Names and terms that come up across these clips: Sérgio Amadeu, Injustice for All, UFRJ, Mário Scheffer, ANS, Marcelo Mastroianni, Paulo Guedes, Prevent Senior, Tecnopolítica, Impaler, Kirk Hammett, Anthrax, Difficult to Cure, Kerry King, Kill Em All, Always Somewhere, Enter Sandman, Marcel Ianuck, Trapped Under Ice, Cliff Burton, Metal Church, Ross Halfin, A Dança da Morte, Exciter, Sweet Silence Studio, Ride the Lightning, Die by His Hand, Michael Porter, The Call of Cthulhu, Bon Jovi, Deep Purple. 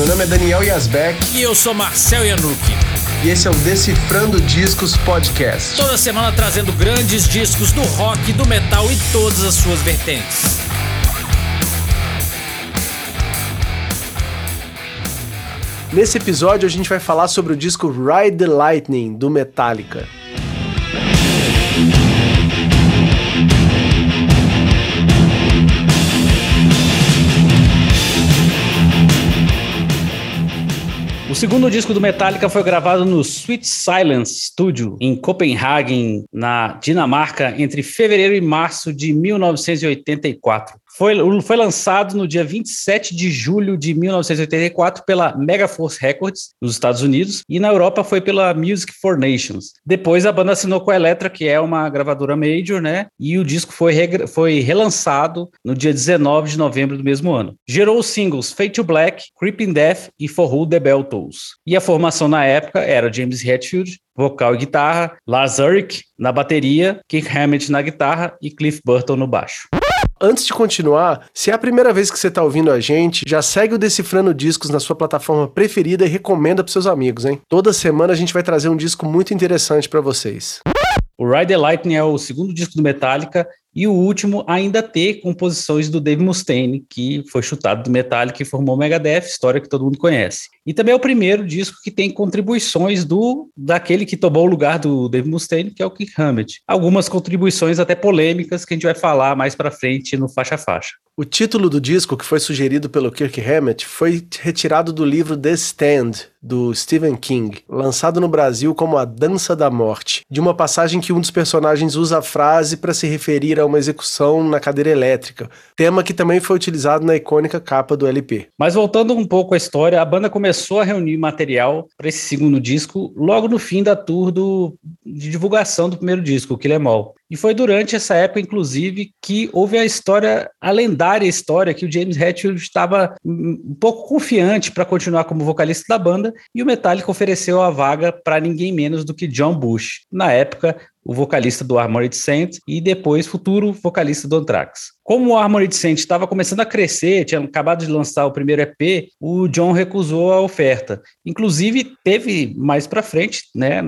meu nome é Daniel Iasbeck. E eu sou Marcel Ianuck. E esse é o Decifrando Discos Podcast. Toda semana trazendo grandes discos do rock, do metal e todas as suas vertentes. Nesse episódio a gente vai falar sobre o disco Ride the Lightning, do Metallica. O segundo disco do Metallica foi gravado no Sweet Silence Studio, em Copenhagen, na Dinamarca, entre fevereiro e março de 1984. Foi lançado no dia 27 de julho de 1984 pela Megaforce Records, nos Estados Unidos, e na Europa foi pela Music for Nations. Depois a banda assinou com a Eletra, que é uma gravadora major, né? E o disco foi relançado no dia 19 de novembro do mesmo ano. Gerou os singles Fade to Black, Creeping Death e For Whom the Bell Tolls. E a formação na época era James Hetfield, vocal e guitarra, Lars Ulrich na bateria, Kirk Hammett na guitarra e Cliff Burton no baixo. Antes de continuar, se é a primeira vez que você está ouvindo a gente, já segue o Decifrando Discos na sua plataforma preferida e recomenda para seus amigos, hein? Toda semana a gente vai trazer um disco muito interessante para vocês. O Ride the Lightning é o segundo disco do Metallica e o último ainda ter composições do Dave Mustaine, que foi chutado do Metallica e formou o Megadeth, história que todo mundo conhece. E também é o primeiro disco que tem contribuições daquele que tomou o lugar do Dave Mustaine, que é o Kirk Hammett. Algumas contribuições até polêmicas que a gente vai falar mais pra frente no Faixa a Faixa. O título do disco, que foi sugerido pelo Kirk Hammett, foi retirado do livro The Stand, do Stephen King, lançado no Brasil como A Dança da Morte, de uma passagem que um dos personagens usa a frase para se referir uma execução na cadeira elétrica, tema que também foi utilizado na icônica capa do LP. Mas voltando um pouco à história, a banda começou a reunir material para esse segundo disco logo no fim da tour de divulgação do primeiro disco, Kill Em All. E foi durante essa época, inclusive, que houve a lendária história que o James Hetfield estava um pouco confiante para continuar como vocalista da banda, e o Metallica ofereceu a vaga para ninguém menos do que John Bush, na época o vocalista do Armored Saint e depois futuro vocalista do Anthrax. Como o Armored Saint estava começando a crescer, tinha acabado de lançar o primeiro EP, o John recusou a oferta. Inclusive, teve mais pra frente, né,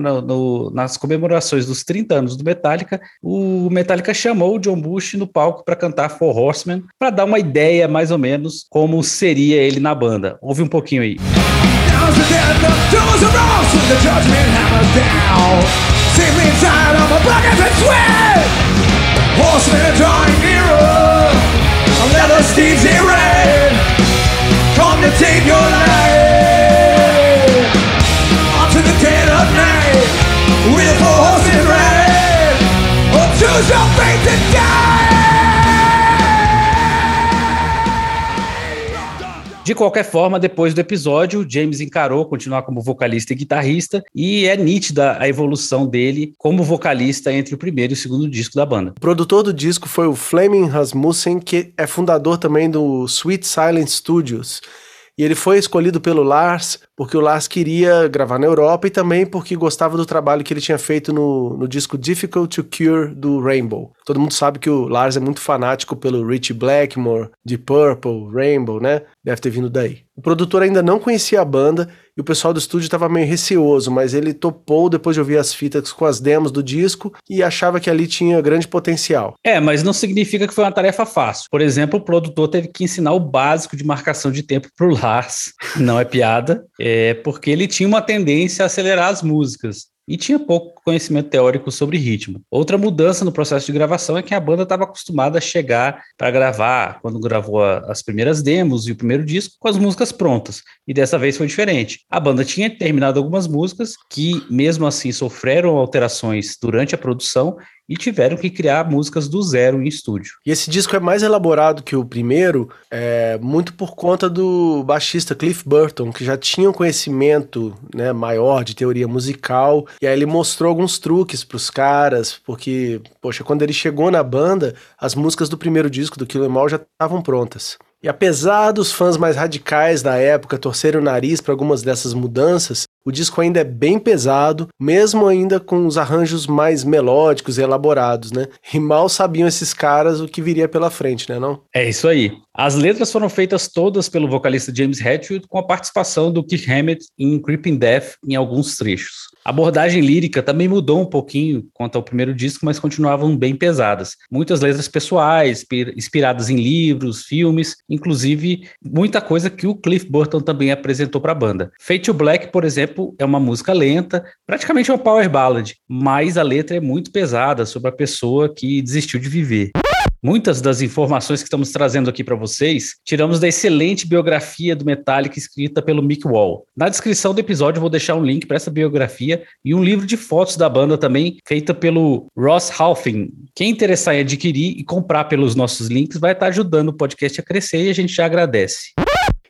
nas comemorações dos 30 anos do Metallica, o Metallica chamou o John Bush no palco para cantar Four Horsemen, para dar uma ideia mais ou menos como seria ele na banda. Ouve um pouquinho aí. See me inside of my pockets and sweat. Horsemen drawing nearer. I'm leather steeds erect. Come to take your life. On to the dead of night. With four horses red. Or choose your fate and die. De qualquer forma, depois do episódio, James encarou continuar como vocalista e guitarrista, e é nítida a evolução dele como vocalista entre o primeiro e o segundo disco da banda. O produtor do disco foi o Flemming Rasmussen, que é fundador também do Sweet Silence Studios. E ele foi escolhido pelo Lars porque o Lars queria gravar na Europa e também porque gostava do trabalho que ele tinha feito no disco Difficult to Cure do Rainbow. Todo mundo sabe que o Lars é muito fanático pelo Ritchie Blackmore, Deep Purple, Rainbow, né? Deve ter vindo daí. O produtor ainda não conhecia a banda e o pessoal do estúdio estava meio receoso, mas ele topou depois de ouvir as fitas com as demos do disco e achava que ali tinha grande potencial. É, mas não significa que foi uma tarefa fácil. Por exemplo, o produtor teve que ensinar o básico de marcação de tempo pro Lars. Não é piada, é porque ele tinha uma tendência a acelerar as músicas e tinha pouco conhecimento teórico sobre ritmo. Outra mudança no processo de gravação é que a banda estava acostumada a chegar para gravar, quando gravou as primeiras demos e o primeiro disco, com as músicas prontas, e dessa vez foi diferente. A banda tinha terminado algumas músicas que, mesmo assim, sofreram alterações durante a produção e tiveram que criar músicas do zero em estúdio. E esse disco é mais elaborado que o primeiro, muito por conta do baixista Cliff Burton, que já tinha um conhecimento, né, maior de teoria musical, e aí ele mostrou alguns truques pros caras, porque, poxa, quando ele chegou na banda, as músicas do primeiro disco do Kill Em All já estavam prontas. E apesar dos fãs mais radicais da época torcerem o nariz para algumas dessas mudanças, O disco ainda é bem pesado, mesmo ainda com os arranjos mais melódicos e elaborados, né? E mal sabiam esses caras o que viria pela frente, né, não? É isso aí. As letras foram feitas todas pelo vocalista James Hetfield, com a participação do Kirk Hammett em Creeping Death em alguns trechos. A abordagem lírica também mudou um pouquinho quanto ao primeiro disco, mas continuavam bem pesadas. Muitas letras pessoais, inspiradas em livros, filmes, inclusive muita coisa que o Cliff Burton também apresentou para a banda. Fade to Black, por exemplo, é uma música lenta, praticamente uma power ballad, mas a letra é muito pesada sobre a pessoa que desistiu de viver. Muitas das informações que estamos trazendo aqui para vocês, tiramos da excelente biografia do Metallica escrita pelo Mick Wall. Na descrição do episódio vou deixar um link para essa biografia e um livro de fotos da banda também, feita pelo Ross Halfin. Quem interessar em adquirir e comprar pelos nossos links vai estar ajudando o podcast a crescer e a gente já agradece.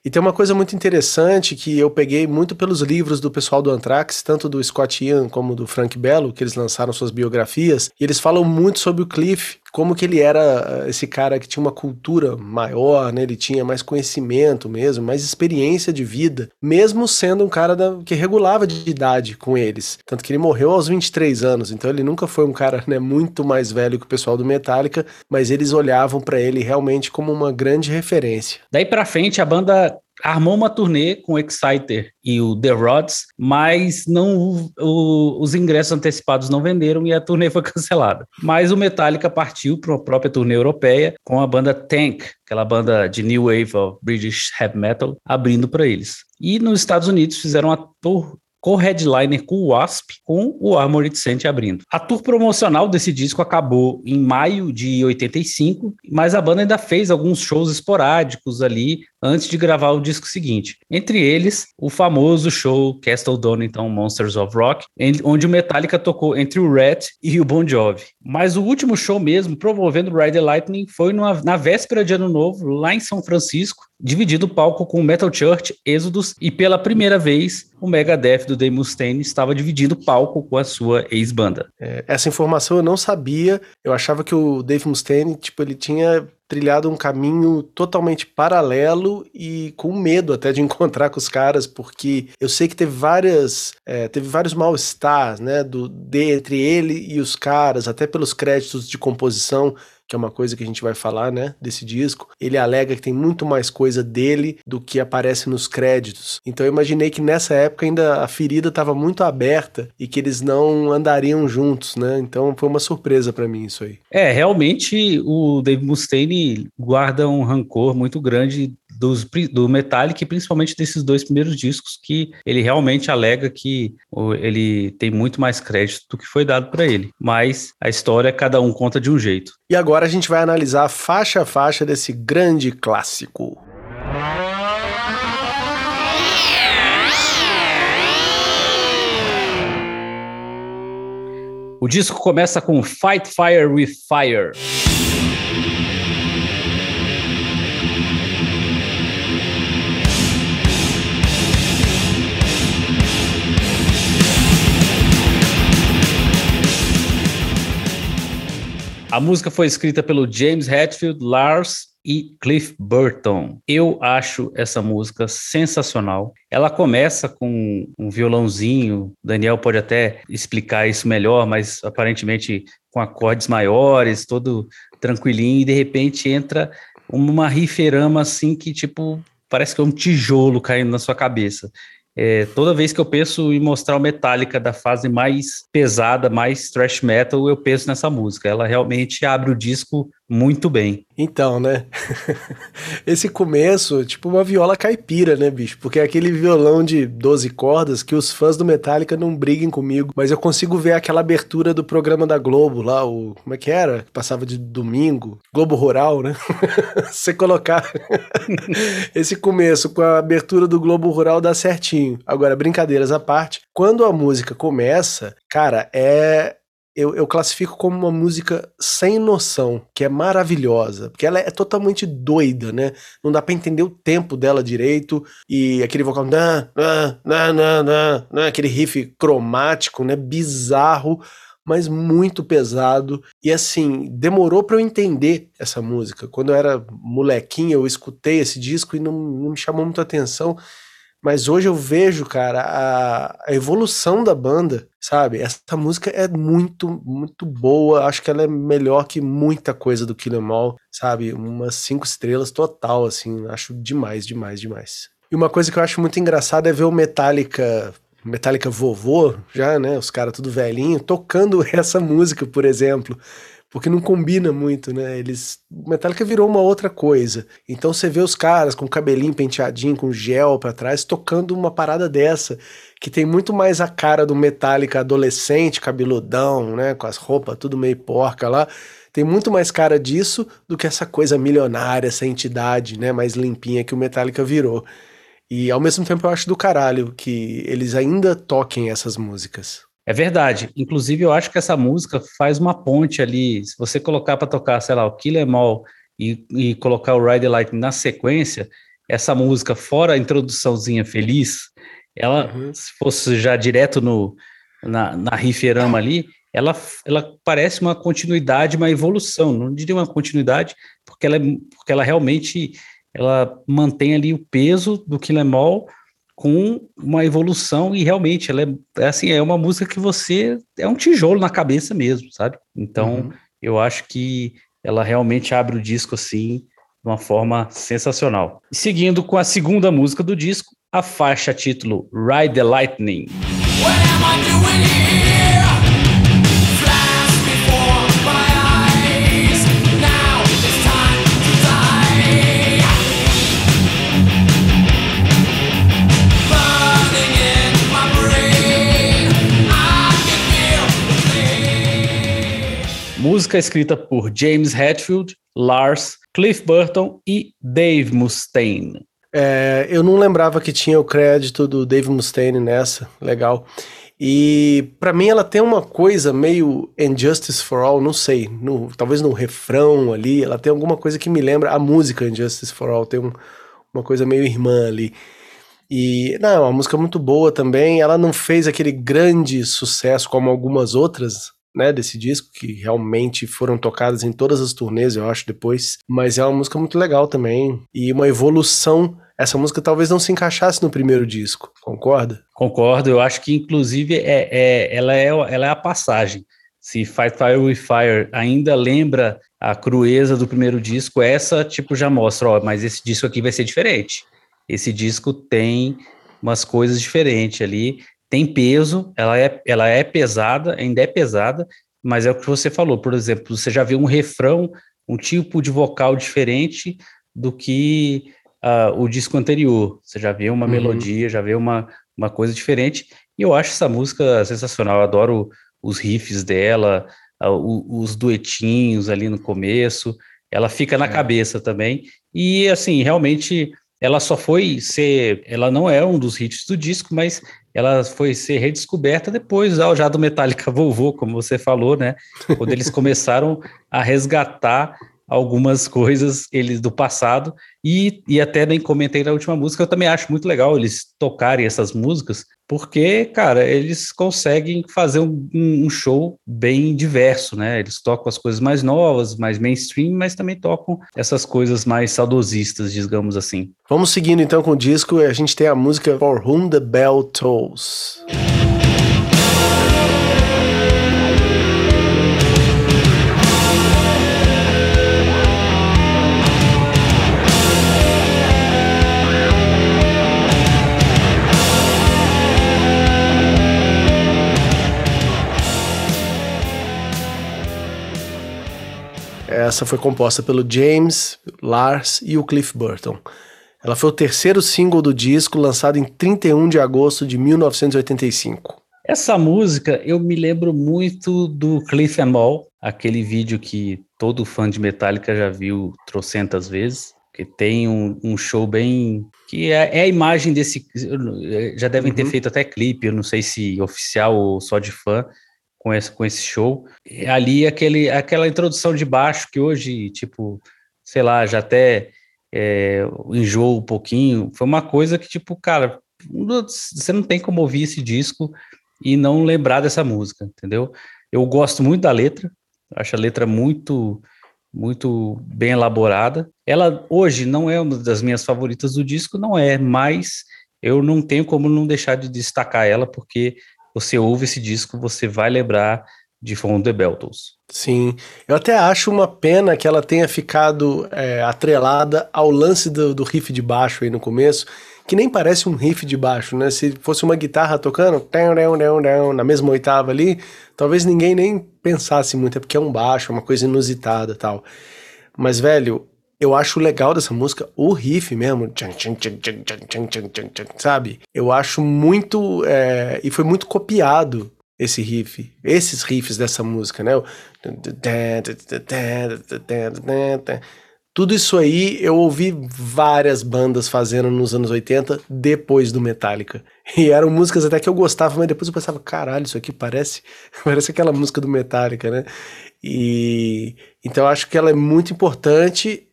E tem uma coisa muito interessante que eu peguei muito pelos livros do pessoal do Anthrax, tanto do Scott Ian como do Frank Bello, que eles lançaram suas biografias, e eles falam muito sobre o Cliff, como que ele era esse cara que tinha uma cultura maior, né? Ele tinha mais conhecimento mesmo, mais experiência de vida, mesmo sendo um cara que regulava de idade com eles. Tanto que ele morreu aos 23 anos, então ele nunca foi um cara, né, muito mais velho que o pessoal do Metallica, mas eles olhavam para ele realmente como uma grande referência. Daí pra frente a banda armou uma turnê com o Exciter e o The Rods, mas não, os ingressos antecipados não venderam e a turnê foi cancelada. Mas o Metallica partiu para a própria turnê europeia com a banda Tank, aquela banda de New Wave of British Heavy Metal, abrindo para eles. E nos Estados Unidos fizeram a tour co-headliner com o Wasp, com o Armored Saint abrindo. A tour promocional desse disco acabou em maio de 85, mas a banda ainda fez alguns shows esporádicos ali antes de gravar o disco seguinte. Entre eles, o famoso show Castle Donington Monsters of Rock, onde o Metallica tocou entre o Rat e o Bon Jovi. Mas o último show mesmo, promovendo Ride the Lightning, foi na véspera de Ano Novo, lá em São Francisco, dividido o palco com o Metal Church, Exodus, e pela primeira vez o Megadeth do Dave Mustaine estava dividindo o palco com a sua ex-banda. Essa informação eu não sabia, eu achava que o Dave Mustaine, ele tinha trilhado um caminho totalmente paralelo e com medo até de encontrar com os caras, porque eu sei que teve vários mal-estar, né, entre ele e os caras, até pelos créditos de composição, que é uma coisa que a gente vai falar, né, desse disco. Ele alega que tem muito mais coisa dele do que aparece nos créditos. Então eu imaginei que nessa época ainda a ferida estava muito aberta e que eles não andariam juntos, né? Então foi uma surpresa para mim isso aí. Realmente o Dave Mustaine guarda um rancor muito grande do Metallica, e principalmente desses dois primeiros discos, que ele realmente alega que ele tem muito mais crédito do que foi dado para ele. Mas a história, cada um conta de um jeito. E agora a gente vai analisar faixa a faixa desse grande clássico. O disco começa com Fight Fire with Fire. A música foi escrita pelo James Hetfield, Lars e Cliff Burton. Eu acho essa música sensacional. Ela começa com um violãozinho, Daniel pode até explicar isso melhor, mas aparentemente com acordes maiores, todo tranquilinho, e de repente entra uma riferama assim que parece que é um tijolo caindo na sua cabeça. Toda vez que eu penso em mostrar o Metallica da fase mais pesada, mais thrash metal, eu penso nessa música. Ela realmente abre o disco muito bem. Então, né? Esse começo, uma viola caipira, né, bicho? Porque é aquele violão de 12 cordas que os fãs do Metallica não briguem comigo, mas eu consigo ver aquela abertura do programa da Globo lá, como é que era? Que passava de domingo, Globo Rural, né? Você colocar esse começo com a abertura do Globo Rural dá certinho. Agora, brincadeiras à parte, quando a música começa, cara, Eu classifico como uma música sem noção, que é maravilhosa, porque ela é totalmente doida, né? Não dá pra entender o tempo dela direito, e aquele vocal, aquele riff cromático, né? Bizarro, mas muito pesado, e assim, demorou pra eu entender essa música. Quando eu era molequinho, eu escutei esse disco e não me chamou muito a atenção, Mas hoje eu vejo, cara, a evolução da banda, sabe? Essa música é muito, muito boa. Acho que ela é melhor que muita coisa do Kill Em All, sabe? Umas 5 estrelas total, assim. Acho demais, demais, demais. E uma coisa que eu acho muito engraçada é ver o Metallica vovô, já, né? Os caras tudo velhinho, tocando essa música, por exemplo. Porque não combina muito, né? O Metallica virou uma outra coisa. Então você vê os caras com o cabelinho penteadinho, com gel pra trás, tocando uma parada dessa, que tem muito mais a cara do Metallica adolescente, cabeludão, né? Com as roupas tudo meio porca lá. Tem muito mais cara disso do que essa coisa milionária, essa entidade, né? Mais limpinha que o Metallica virou. E ao mesmo tempo eu acho do caralho que eles ainda toquem essas músicas. É verdade. Inclusive, eu acho que essa música faz uma ponte ali. Se você colocar para tocar, sei lá, o Kill Em All e colocar o Ride the Lightning na sequência, essa música, fora a introduçãozinha feliz, ela, se fosse já direto na riferama ali, ela parece uma continuidade, uma evolução. Não diria uma continuidade, porque ela realmente ela mantém ali o peso do Kill Em All, com uma evolução, e realmente ela é assim, é uma música que você é um tijolo na cabeça mesmo, sabe? Então, eu acho que ela realmente abre o disco assim de uma forma sensacional. E seguindo com a segunda música do disco, a faixa título Ride the Lightning. What am I doing here? Música escrita por James Hetfield, Lars, Cliff Burton e Dave Mustaine. Eu não lembrava que tinha o crédito do Dave Mustaine nessa, legal. E pra mim ela tem uma coisa meio Injustice for All, não sei, talvez no refrão ali, ela tem alguma coisa que me lembra a música Injustice for All, tem uma coisa meio irmã ali. E, não, é uma música muito boa também, ela não fez aquele grande sucesso como algumas outras, né, desse disco, que realmente foram tocadas em todas as turnês, eu acho, depois. Mas é uma música muito legal também. E uma evolução. Essa música talvez não se encaixasse no primeiro disco, concorda? Concordo, eu acho que inclusive ela é a passagem. Se Fight Fire with Fire ainda lembra a crueza do primeiro disco, essa tipo já mostra, ó, mas esse disco aqui vai ser diferente. Esse disco tem umas coisas diferentes ali. Tem peso, ela é pesada, ainda é pesada, mas é o que você falou, por exemplo, você já vê um refrão, um tipo de vocal diferente do que o disco anterior, você já vê uma melodia, já vê uma coisa diferente, e eu acho essa música sensacional, eu adoro os riffs dela, os duetinhos ali no começo, ela fica na cabeça também, e assim, realmente, ela só foi ser, ela não é um dos hits do disco, mas ela foi ser redescoberta depois já do Metallica vovô, como você falou, né? Quando eles começaram a resgatar algumas coisas eles do passado, e até nem comentei na última música, eu também acho muito legal eles tocarem essas músicas, porque, cara, eles conseguem fazer um show bem diverso, né? Eles tocam as coisas mais novas, mais mainstream, mas também tocam essas coisas mais saudosistas, digamos assim. Vamos seguindo então com o disco, a gente tem a música For Whom the Bell Tolls. Essa foi composta pelo James, Lars e o Cliff Burton. Ela foi o terceiro single do disco, lançado em 31 de agosto de 1985. Essa música eu me lembro muito do Kill Em All, aquele vídeo que todo fã de Metallica já viu trocentas vezes, que tem um show bem... que é a imagem desse... já devem ter feito até clipe, eu não sei se oficial ou só de fã, com esse show, ali aquela introdução de baixo que hoje, tipo, sei lá, já até enjoou um pouquinho, foi uma coisa que, tipo, cara, você não tem como ouvir esse disco e não lembrar dessa música, entendeu? Eu gosto muito da letra, acho a letra muito, muito bem elaborada, ela hoje não é uma das minhas favoritas do disco, não é, mas eu não tenho como não deixar de destacar ela, porque você ouve esse disco, você vai lembrar de For Whom the Bell Tolls. Sim, eu até acho uma pena que ela tenha ficado atrelada ao lance do riff de baixo aí no começo, que nem parece um riff de baixo, né? Se fosse uma guitarra tocando na mesma oitava ali, talvez ninguém nem pensasse muito, é porque é um baixo, é uma coisa inusitada e tal. Mas, velho, eu acho legal dessa música o riff mesmo, sabe? Eu acho muito... e foi muito copiado esse riff, esses riffs dessa música, né? Tudo isso aí eu ouvi várias bandas fazendo nos anos 80, depois do Metallica. E eram músicas até que eu gostava, mas depois eu pensava, caralho, isso aqui parece aquela música do Metallica, né? E então eu acho que ela é muito importante...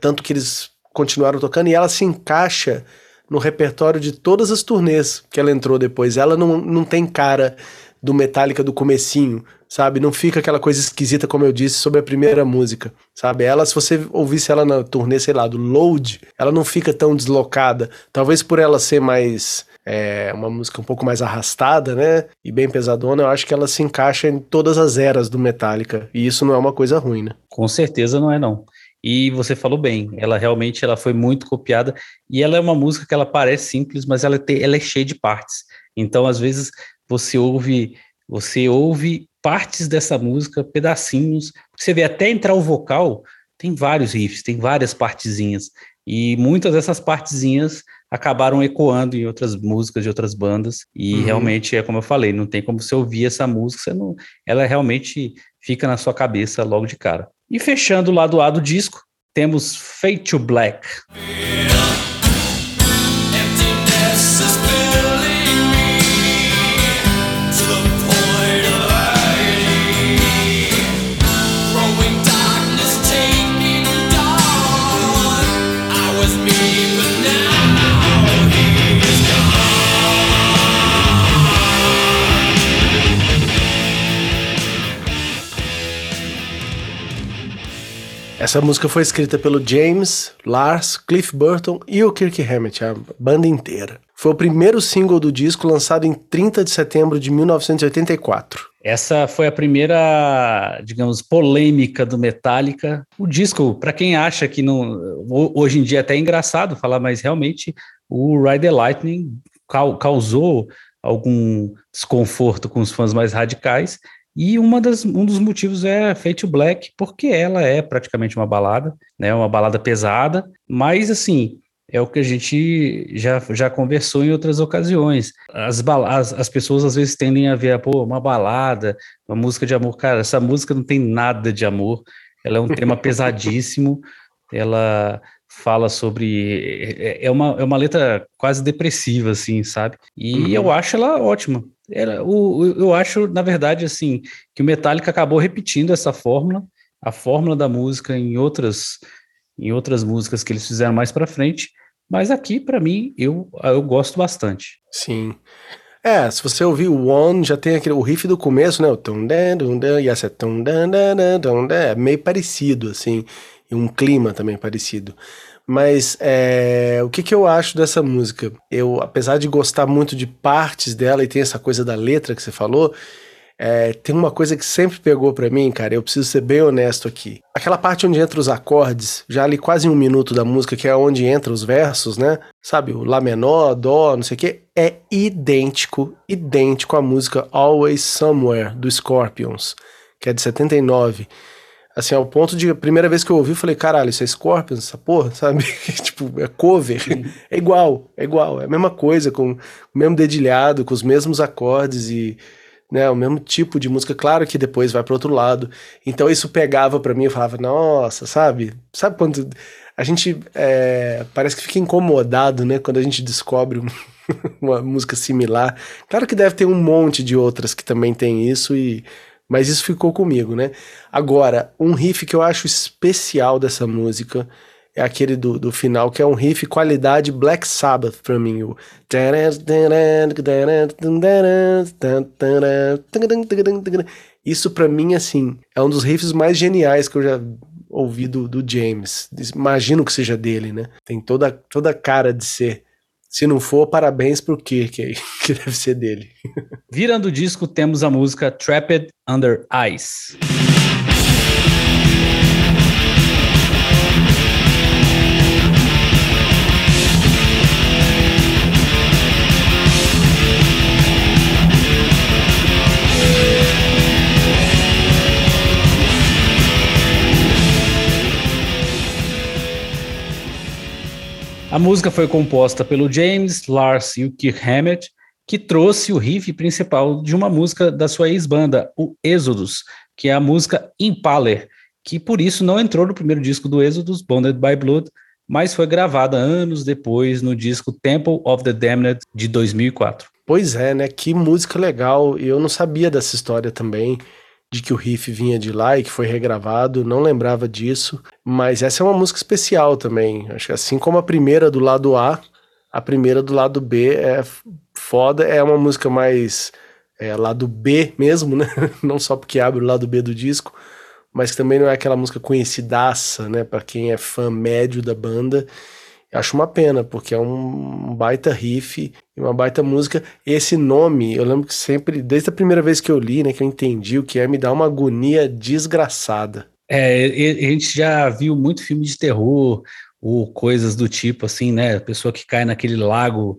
tanto que eles continuaram tocando e ela se encaixa no repertório de todas as turnês que ela entrou depois. Ela não tem cara do Metallica do comecinho, sabe? Não fica aquela coisa esquisita, como eu disse, sobre a primeira música, sabe? Ela, se você ouvisse ela na turnê, sei lá, do Load, ela não fica tão deslocada. Talvez por ela ser mais... uma música um pouco mais arrastada, né? E bem pesadona, eu acho que ela se encaixa em todas as eras do Metallica. E isso não é uma coisa ruim, né? Com certeza não é, não. E você falou bem, ela realmente ela foi muito copiada, e ela é uma música que ela parece simples, mas ela é cheia de partes. Então, às vezes, você ouve partes dessa música, pedacinhos, você vê até entrar o vocal, tem vários riffs, tem várias partezinhas, e muitas dessas partezinhas acabaram ecoando em outras músicas de outras bandas, e realmente é como eu falei, não tem como você ouvir essa música, ela realmente fica na sua cabeça logo de cara. E fechando o lado A do disco, temos Fade to Black. Essa música foi escrita pelo James, Lars, Cliff Burton e o Kirk Hammett, a banda inteira. Foi o primeiro single do disco, lançado em 30 de setembro de 1984. Essa foi a primeira, digamos, polêmica do Metallica. O disco, para quem acha que não... Hoje em dia é até engraçado falar, mas realmente o Ride the Lightning causou algum desconforto com os fãs mais radicais. E um dos motivos é Fade to Black, porque ela é praticamente uma balada, né? Uma balada pesada, mas assim, é o que a gente já conversou em outras ocasiões. As pessoas às vezes tendem a ver, pô, uma balada, uma música de amor. Cara, essa música não tem nada de amor, ela é um tema pesadíssimo, ela fala sobre... É uma letra quase depressiva, assim, sabe? E eu acho ela ótima. Eu acho, na verdade, assim, que o Metallica acabou repetindo essa fórmula, a fórmula da música em outras músicas que eles fizeram mais pra frente, mas aqui, pra mim, eu gosto bastante. Sim. Se você ouvir o One, já tem aquele, o riff do começo, né? O tum-dan-dum-dan, e essa tum-dan-dan-dan-dan, é meio parecido, assim, e um clima também parecido. Mas o que eu acho dessa música? Eu, apesar de gostar muito de partes dela e tem essa coisa da letra que você falou, tem uma coisa que sempre pegou pra mim, cara, eu preciso ser bem honesto aqui. Aquela parte onde entra os acordes, já ali quase um minuto da música, que é onde entra os versos, né? Sabe, o Lá menor, Dó, não sei o quê, é idêntico à música Always Somewhere, do Scorpions, que é de 79. Assim, ao ponto de, a primeira vez que eu ouvi, eu falei, caralho, isso é Scorpions, essa porra, sabe? Tipo, é cover, é igual, é a mesma coisa, com o mesmo dedilhado, com os mesmos acordes e, né, o mesmo tipo de música, claro que depois vai pro outro lado. Então isso pegava pra mim, eu falava, nossa, sabe? Sabe quando a gente parece que fica incomodado, né, quando a gente descobre uma música similar. Claro que deve ter um monte de outras que também tem isso mas isso ficou comigo, né? Agora, um riff que eu acho especial dessa música é aquele do final, que é um riff qualidade Black Sabbath pra mim. Isso pra mim, assim, é um dos riffs mais geniais que eu já ouvi do James. Imagino que seja dele, né? Tem toda a cara de ser Se não for, parabéns pro Kirk aí, que deve ser dele. Virando o disco, temos a música Trapped Under Ice. A música foi composta pelo James, Lars e o Kirk Hammett, que trouxe o riff principal de uma música da sua ex-banda, o Exodus, que é a música Impaler, que por isso não entrou no primeiro disco do Exodus, Bonded by Blood, mas foi gravada anos depois no disco Temple of the Damned de 2004. Pois é, né? Que música legal. Eu não sabia dessa história também, de que o riff vinha de lá e que foi regravado, não lembrava disso, mas essa é uma música especial também, acho que assim como a primeira do lado A, a primeira do lado B é foda, é uma música mais lado B mesmo, né, não só porque abre o lado B do disco, mas que também não é aquela música conhecidaça, né, pra quem é fã médio da banda. Acho uma pena, porque é um baita riff e uma baita música. Esse nome, eu lembro que sempre, desde a primeira vez que eu li, né, que eu entendi o que é, me dá uma agonia desgraçada. É, a gente já viu muito filme de terror ou coisas do tipo, assim, né, pessoa que cai naquele lago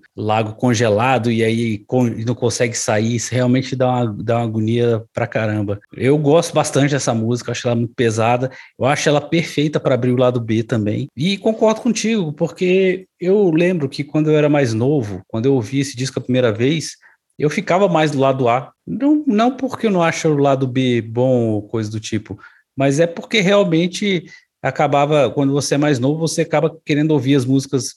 congelado e aí não consegue sair, isso realmente dá uma agonia pra caramba. Eu gosto bastante dessa música, acho ela muito pesada, eu acho ela perfeita para abrir o lado B também, e concordo contigo, porque eu lembro que quando eu era mais novo, quando eu ouvi esse disco a primeira vez, eu ficava mais do lado A, não porque eu não acho o lado B bom ou coisa do tipo, mas é porque realmente acabava, quando você é mais novo, você acaba querendo ouvir as músicas,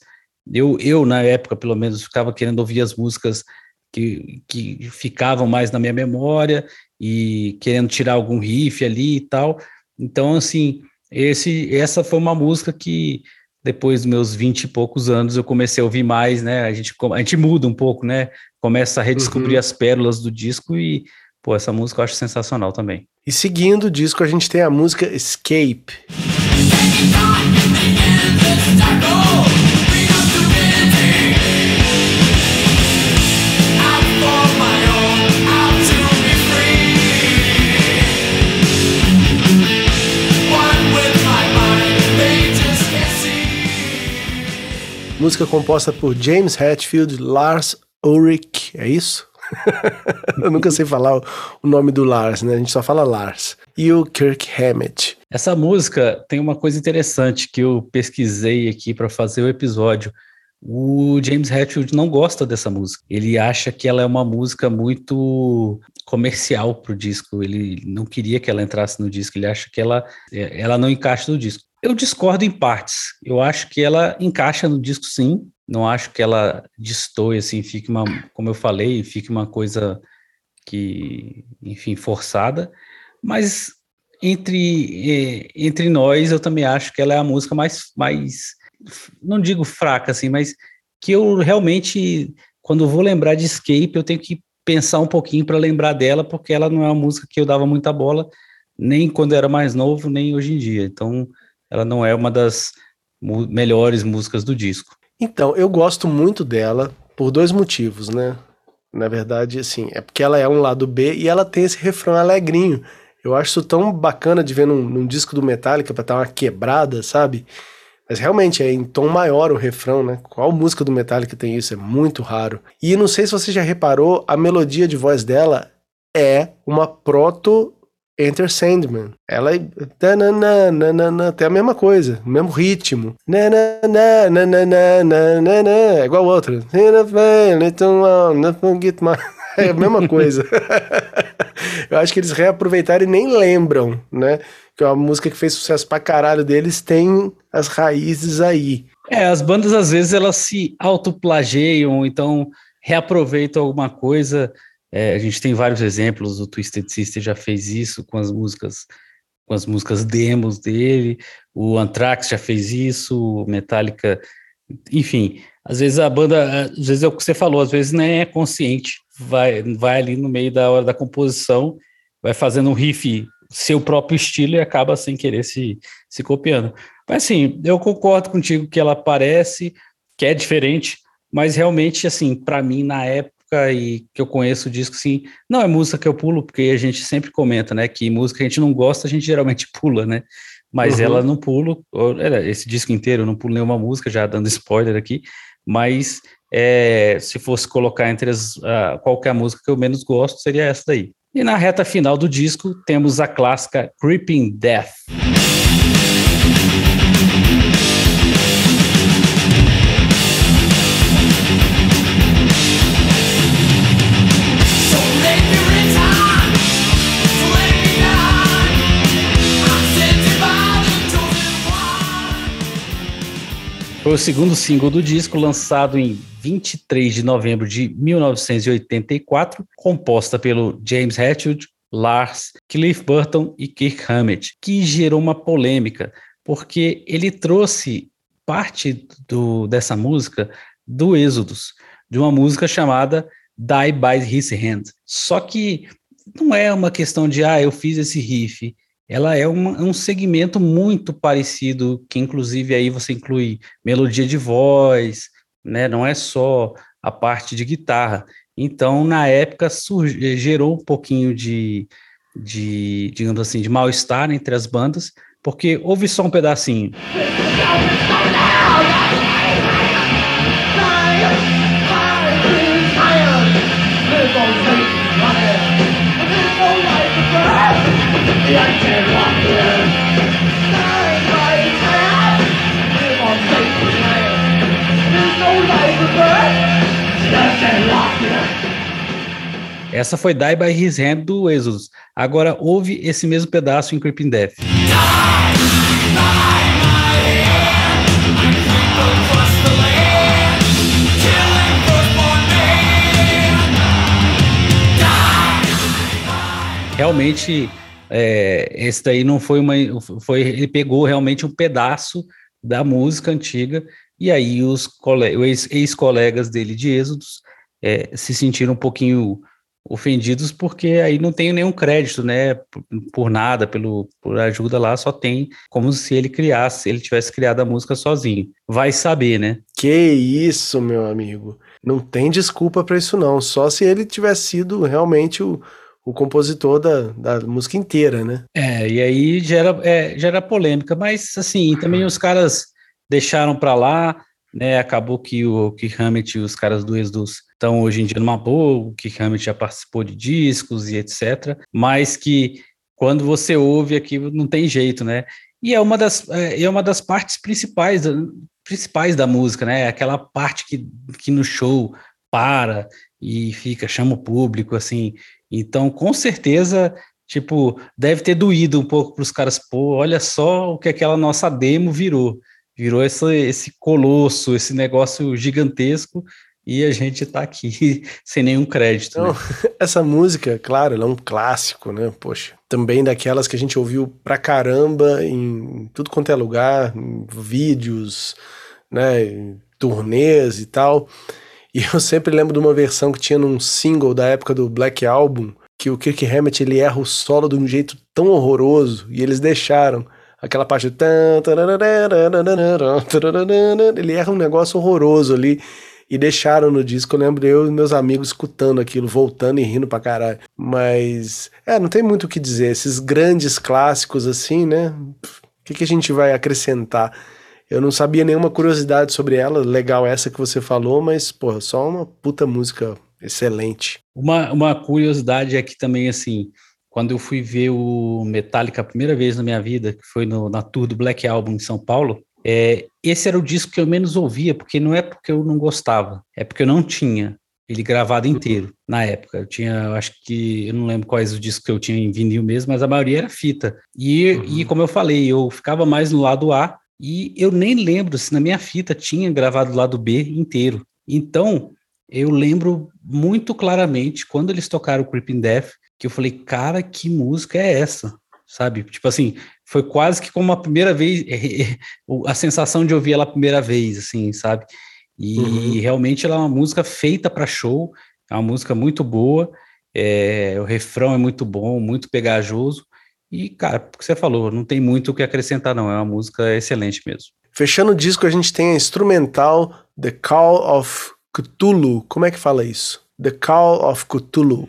eu na época pelo menos ficava querendo ouvir as músicas que ficavam mais na minha memória e querendo tirar algum riff ali e tal, então assim, essa foi uma música que depois dos meus 20 e poucos anos eu comecei a ouvir mais, né, a gente muda um pouco, né, começa a redescobrir as pérolas do disco e, pô, essa música eu acho sensacional também. E seguindo o disco a gente tem a música Escape. Música composta por James Hetfield, Lars Ulrich, é isso? Eu nunca sei falar o nome do Lars, né? A gente só fala Lars. E o Kirk Hammett. Essa música tem uma coisa interessante que eu pesquisei aqui para fazer o episódio. O James Hetfield não gosta dessa música. Ele acha que ela é uma música muito comercial pro disco. Ele não queria que ela entrasse no disco. Ele acha que ela não encaixa no disco. Eu discordo em partes. Eu acho que ela encaixa no disco, sim. Não acho que ela destoie, assim, fique uma, como eu falei, fique uma coisa que, enfim, forçada. Mas entre nós, eu também acho que ela é a música mais, não digo fraca, assim, mas que eu realmente, quando eu vou lembrar de Escape, eu tenho que pensar um pouquinho para lembrar dela, porque ela não é uma música que eu dava muita bola, nem quando eu era mais novo, nem hoje em dia. Então, ela não é uma das melhores músicas do disco. Então, eu gosto muito dela por dois motivos, né? Na verdade, assim, é porque ela é um lado B e ela tem esse refrão alegrinho. Eu acho isso tão bacana de ver num disco do Metallica pra estar uma quebrada, sabe? Mas realmente é em tom maior o refrão, né? Qual música do Metallica tem isso? É muito raro. E não sei se você já reparou, a melodia de voz dela é uma proto Enter Sandman. Ela é tem a mesma coisa, o mesmo ritmo. É igual a outra. É a mesma coisa. Eu acho que eles reaproveitaram e nem lembram, né? Que é uma música que fez sucesso pra caralho deles, tem as raízes aí. É, as bandas às vezes elas se autoplageiam, então reaproveitam alguma coisa. É, a gente tem vários exemplos, o Twisted Sister já fez isso com as músicas demos dele, o Anthrax já fez isso, o Metallica, enfim, às vezes a banda, às vezes é o que você falou, às vezes nem é consciente, vai ali no meio da hora da composição, vai fazendo um riff, seu próprio estilo e acaba sem querer se copiando. Mas assim, eu concordo contigo que ela parece, que é diferente, Mas realmente, assim, para mim, na época e que eu conheço o disco, assim, não é música que eu pulo, porque a gente sempre comenta, né, que música que a gente não gosta, a gente geralmente pula, né? Mas ela não pulo, esse disco inteiro eu não pulo nenhuma música, já dando spoiler aqui, mas se fosse colocar entre qualquer música que eu menos gosto, seria essa daí. E na reta final do disco temos a clássica Creeping Death. Foi o segundo single do disco, lançado em 23 de novembro de 1984, composta pelo James Hetfield, Lars, Cliff Burton e Kirk Hammett, que gerou uma polêmica, porque ele trouxe parte dessa música do Exodus, de uma música chamada Die by His Hand. Só que não é uma questão de, eu fiz esse riff. Ela é um segmento muito parecido, que inclusive aí você inclui melodia de voz, né? Não é só a parte de guitarra. Então, na época, gerou um pouquinho de digamos assim, de mal-estar entre as bandas, porque houve só um pedacinho. Essa foi Die by His Hand do Exodus. Agora ouve esse mesmo pedaço em Creeping Death. Realmente, esse daí não foi ele pegou realmente um pedaço da música antiga, e aí os ex-colegas dele de Êxodos se sentiram um pouquinho ofendidos, porque aí não tem nenhum crédito, né, por nada, por ajuda lá, só tem como se ele tivesse criado a música sozinho. Vai saber, né? Que isso, meu amigo. Não tem desculpa pra isso não, só se ele tivesse sido realmente o compositor da música inteira, né? E aí gera polêmica, mas assim, também os caras deixaram pra lá, né? Acabou que o Kirk Hammett e os caras do Exodus estão hoje em dia numa boa, o Kirk Hammett já participou de discos e etc, mas que quando você ouve aqui não tem jeito, né? E é uma das partes principais da música, né? Aquela parte que no show para e chama o público, assim. Então, com certeza, tipo, deve ter doído um pouco para os caras, olha só o que aquela nossa demo virou. Virou esse colosso, esse negócio gigantesco, e a gente tá aqui sem nenhum crédito. Então, né? Essa música, claro, ela é um clássico, né? Poxa, também daquelas que a gente ouviu pra caramba em tudo quanto é lugar, em vídeos, né, em turnês e tal. E eu sempre lembro de uma versão que tinha num single da época do Black Album, que o Kirk Hammett, ele erra o solo de um jeito tão horroroso, e eles deixaram aquela parte de... Ele erra um negócio horroroso ali, e deixaram no disco. Eu lembro eu e meus amigos escutando aquilo, voltando e rindo pra caralho. Mas, não tem muito o que dizer. Esses grandes clássicos assim, né? O que a gente vai acrescentar? Eu não sabia nenhuma curiosidade sobre ela, legal essa que você falou, mas, só uma puta música excelente. Uma curiosidade é que também, assim, quando eu fui ver o Metallica a primeira vez na minha vida, que foi na tour do Black Album em São Paulo, esse era o disco que eu menos ouvia, porque não é porque eu não gostava, é porque eu não tinha ele gravado inteiro na época. Eu tinha, acho que, eu não lembro quais os discos que eu tinha em vinil mesmo, mas a maioria era fita. E como eu falei, eu ficava mais no lado A, e eu nem lembro se na minha fita tinha gravado o lado B inteiro. Então, eu lembro muito claramente, quando eles tocaram o Creeping Death, que eu falei, cara, que música é essa? Sabe? Tipo assim, foi quase que como a primeira vez, a sensação de ouvir ela a primeira vez, assim, sabe? E realmente ela é uma música feita para show, é uma música muito boa, o refrão é muito bom, muito pegajoso. E, cara, porque você falou, não tem muito o que acrescentar, não. É uma música excelente mesmo. Fechando o disco, a gente tem a instrumental The Call of Cthulhu, como é que fala isso? The Call of Cthulhu.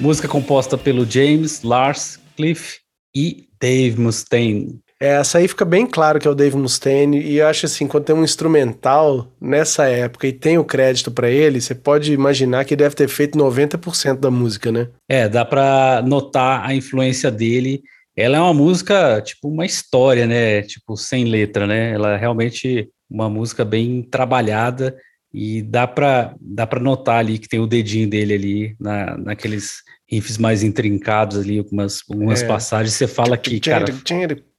Música composta pelo James, Lars, Cliff e Dave Mustaine. Essa aí fica bem claro que é o Dave Mustaine, e eu acho assim, quando tem um instrumental nessa época e tem o crédito pra ele, você pode imaginar que deve ter feito 90% da música, né? É, dá pra notar a influência dele. Ela é uma música, tipo, uma história, né? Tipo, sem letra, né? Ela é realmente uma música bem trabalhada. E dá pra notar ali que tem o dedinho dele ali, naqueles riffs mais intrincados ali, algumas passagens, você fala que, cara...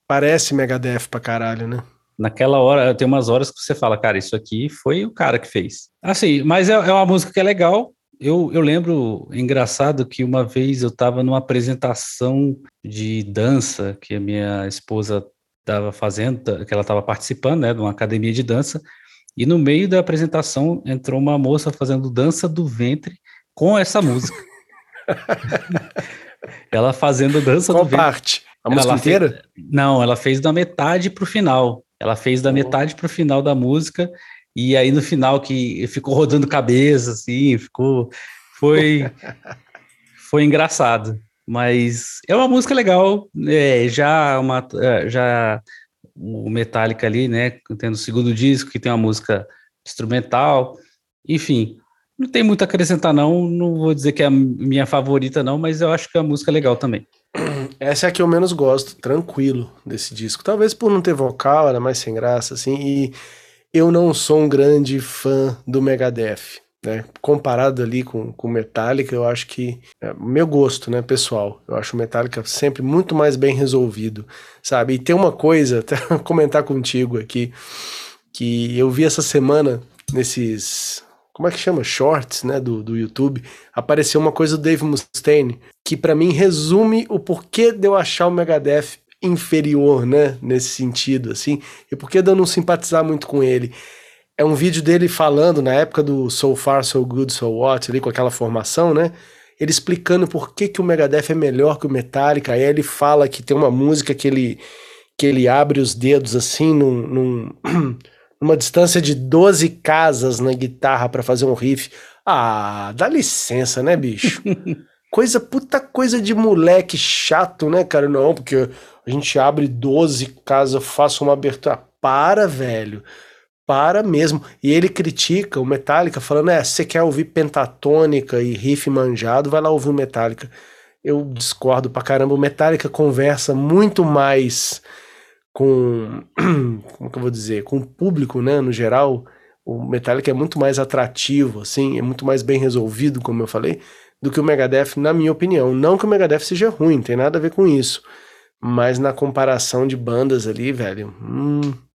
Parece Megadeth pra caralho, né? Naquela hora, tem umas horas que você fala, cara, isso aqui foi o cara que fez. Assim, mas é uma música que é legal. Eu lembro, engraçado, que uma vez eu tava numa apresentação de dança que a minha esposa tava fazendo, que ela tava participando, né, de uma academia de dança. E no meio da apresentação entrou uma moça fazendo dança do ventre com essa música. Ela fazendo dança do ventre. Qual parte? A música inteira? Não, ela fez da metade pro final. Ela fez da metade pro final da música, e aí no final que ficou rodando cabeça, assim, foi engraçado. Mas é uma música legal, o Metallica ali, né, tendo o segundo disco, que tem uma música instrumental, enfim, não tem muito a acrescentar não vou dizer que é a minha favorita não, mas eu acho que é uma música legal também. Essa é a que eu menos gosto, tranquilo, desse disco, talvez por não ter vocal, era mais sem graça, assim, e eu não sou um grande fã do Megadeth, né, comparado ali com Metallica, eu acho que, meu gosto, né, pessoal, eu acho o Metallica sempre muito mais bem resolvido, sabe, e tem uma coisa, até comentar contigo aqui, que eu vi essa semana, nesses, como é que chama, shorts, né, do YouTube, apareceu uma coisa do Dave Mustaine, que pra mim resume o porquê de eu achar o Megadeth inferior, né, nesse sentido, assim, e porquê de eu não simpatizar muito com ele. É um vídeo dele falando, na época do So Far, So Good, So What, ali com aquela formação, né? Ele explicando por que o Megadeth é melhor que o Metallica. Aí ele fala que tem uma música que ele abre os dedos assim, numa distância de 12 casas na guitarra pra fazer um riff. Ah, dá licença, né, bicho? Puta coisa de moleque chato, né, cara? Não, porque a gente abre 12 casas, eu faço uma abertura. Para, velho. Para mesmo, e ele critica o Metallica falando, se você quer ouvir pentatônica e riff manjado, vai lá ouvir o Metallica. Eu discordo pra caramba, o Metallica conversa muito mais com, como que eu vou dizer, com o público, né, no geral, o Metallica é muito mais atrativo, assim, é muito mais bem resolvido, como eu falei, do que o Megadeth, na minha opinião. Não que o Megadeth seja ruim, tem nada a ver com isso, mas na comparação de bandas ali, velho,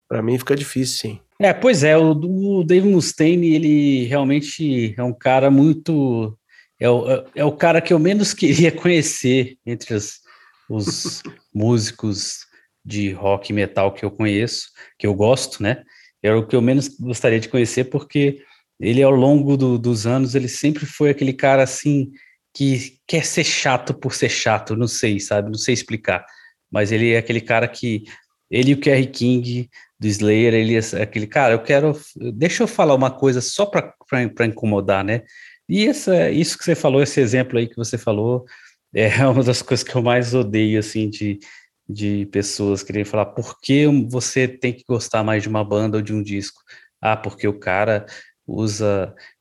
pra mim fica difícil, sim. É, pois é, o Dave Mustaine, ele realmente é um cara muito... É o cara que eu menos queria conhecer entre os músicos de rock e metal que eu conheço, que eu gosto, né? É o que eu menos gostaria de conhecer, porque ele, ao longo dos anos, ele sempre foi aquele cara, assim, que quer ser chato por ser chato, não sei, sabe? Não sei explicar, mas ele é aquele cara que... Ele e o Kerry King do Slayer, ele é aquele cara, deixa eu falar uma coisa só para incomodar, né? E isso que você falou, esse exemplo aí que você falou, é uma das coisas que eu mais odeio, assim, de pessoas quererem falar por que você tem que gostar mais de uma banda ou de um disco. Ah, porque o cara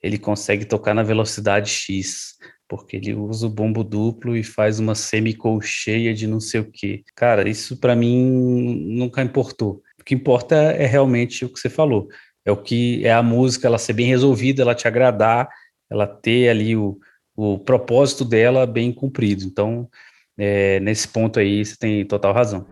ele consegue tocar na velocidade X, porque ele usa o bombo duplo e faz uma semicolcheia de não sei o quê. Cara, isso para mim nunca importou. O que importa é realmente o que você falou. É o que é a música, ela ser bem resolvida, ela te agradar, ela ter ali o propósito dela bem cumprido. Então, nesse ponto aí, você tem total razão.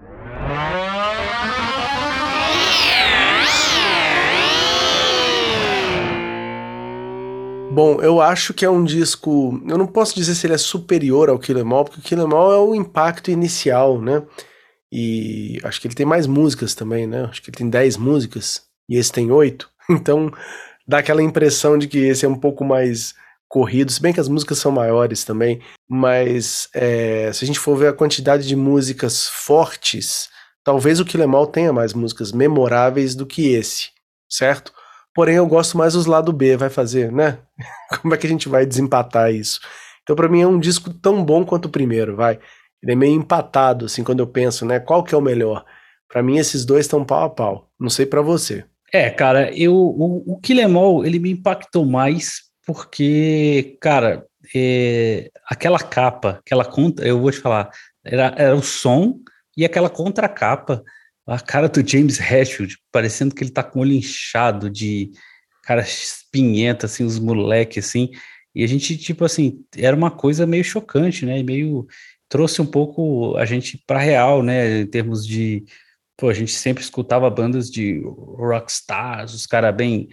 Bom, eu acho que é um disco... Eu não posso dizer se ele é superior ao Kill Em All, porque o Kill Em All é o impacto inicial, né? E acho que ele tem mais músicas também, né? Acho que ele tem 10 músicas e esse tem 8. Então dá aquela impressão de que esse é um pouco mais corrido, se bem que as músicas são maiores também. Mas se a gente for ver a quantidade de músicas fortes, talvez o Kill Em All tenha mais músicas memoráveis do que esse, certo? Porém, eu gosto mais dos lado B, vai fazer, né? Como é que a gente vai desempatar isso? Então, pra mim, é um disco tão bom quanto o primeiro, vai. Ele é meio empatado, assim, quando eu penso, né? Qual que é o melhor? Pra mim, esses dois estão pau a pau. Não sei pra você. É, cara, o Kill Em All, ele me impactou mais porque, cara, aquela capa, aquela contra... Eu vou te falar, era o som e aquela contracapa. A cara do James Hetfield, parecendo que ele tá com o olho inchado de cara espinhenta, assim, os moleques, assim. E a gente, tipo assim, era uma coisa meio chocante, né? E meio... Trouxe um pouco a gente pra real, né? Em termos de... Pô, a gente sempre escutava bandas de rockstars, os caras bem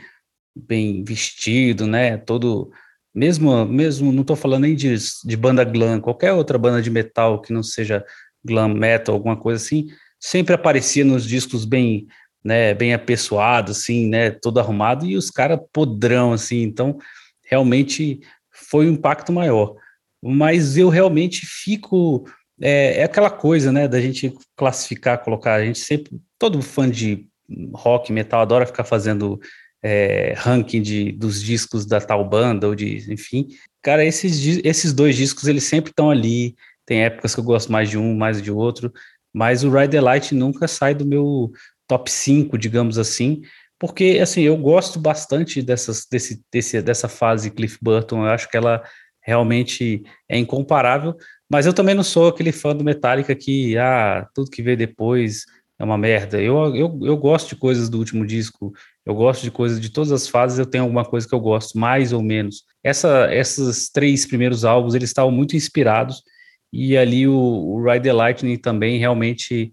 vestidos, né? Todo... Mesmo não tô falando nem de banda glam, qualquer outra banda de metal que não seja glam metal, alguma coisa assim... Sempre aparecia nos discos bem, né, bem apessoado, assim, né, todo arrumado, e os caras podrão, assim, então realmente foi um impacto maior. Mas eu realmente fico... É aquela coisa, né, da gente classificar, colocar, a gente sempre... Todo fã de rock, metal, adora ficar fazendo ranking dos discos da tal banda, ou de, enfim. Cara, esses dois discos, eles sempre estão ali, tem épocas que eu gosto mais de um, mais de outro... Mas o Ride the Lightning nunca sai do meu top 5, digamos assim, porque, assim, eu gosto bastante dessa fase Cliff Burton, eu acho que ela realmente é incomparável, mas eu também não sou aquele fã do Metallica que, tudo que veio depois é uma merda. Eu gosto de coisas do último disco, eu gosto de coisas de todas as fases, eu tenho alguma coisa que eu gosto, mais ou menos. Esses três primeiros álbuns, eles estavam muito inspirados, e ali o Ride the Lightning também realmente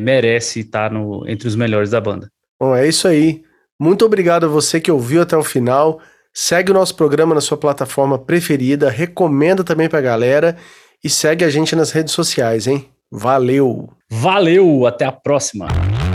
merece estar entre os melhores da banda. Bom, é isso aí. Muito obrigado a você que ouviu até o final. Segue o nosso programa na sua plataforma preferida. Recomenda também pra galera. E segue a gente nas redes sociais, hein? Valeu! Valeu! Até a próxima!